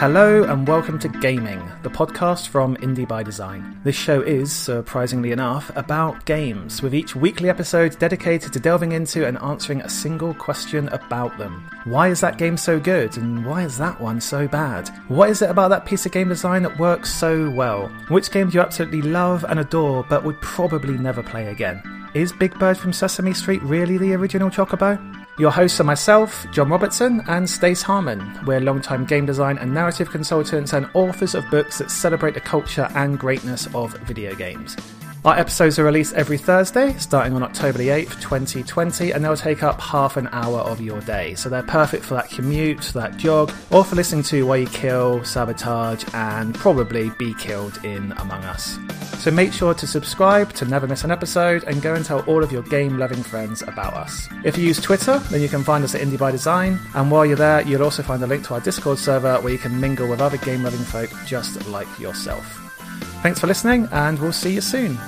Hello and welcome to Gaming, the podcast from Indie by Design. This show is, surprisingly enough, about games, with each weekly episode dedicated to delving into and answering a single question about them. Why is that game so good, and why is that one so bad? What is it about that piece of game design that works so well? Which game do you absolutely love and adore, but would probably never play again? Is Big Bird from Sesame Street really the original Chocobo? Your hosts are myself, John Robertson, and Stace Harmon. We're longtime game design and narrative consultants and authors of books that celebrate the culture and greatness of video games. Our episodes are released every Thursday, starting on October the 8th, 2020, and they'll take up half an hour of your day. So they're perfect for that commute, that jog, or for listening to while you kill, sabotage, and probably be killed in Among Us. So make sure to subscribe to never miss an episode and go and tell all of your game-loving friends about us. If you use Twitter, then you can find us at Indie by Design, and while you're there, you'll also find a link to our Discord server where you can mingle with other game-loving folk just like yourself. Thanks for listening, and we'll see you soon.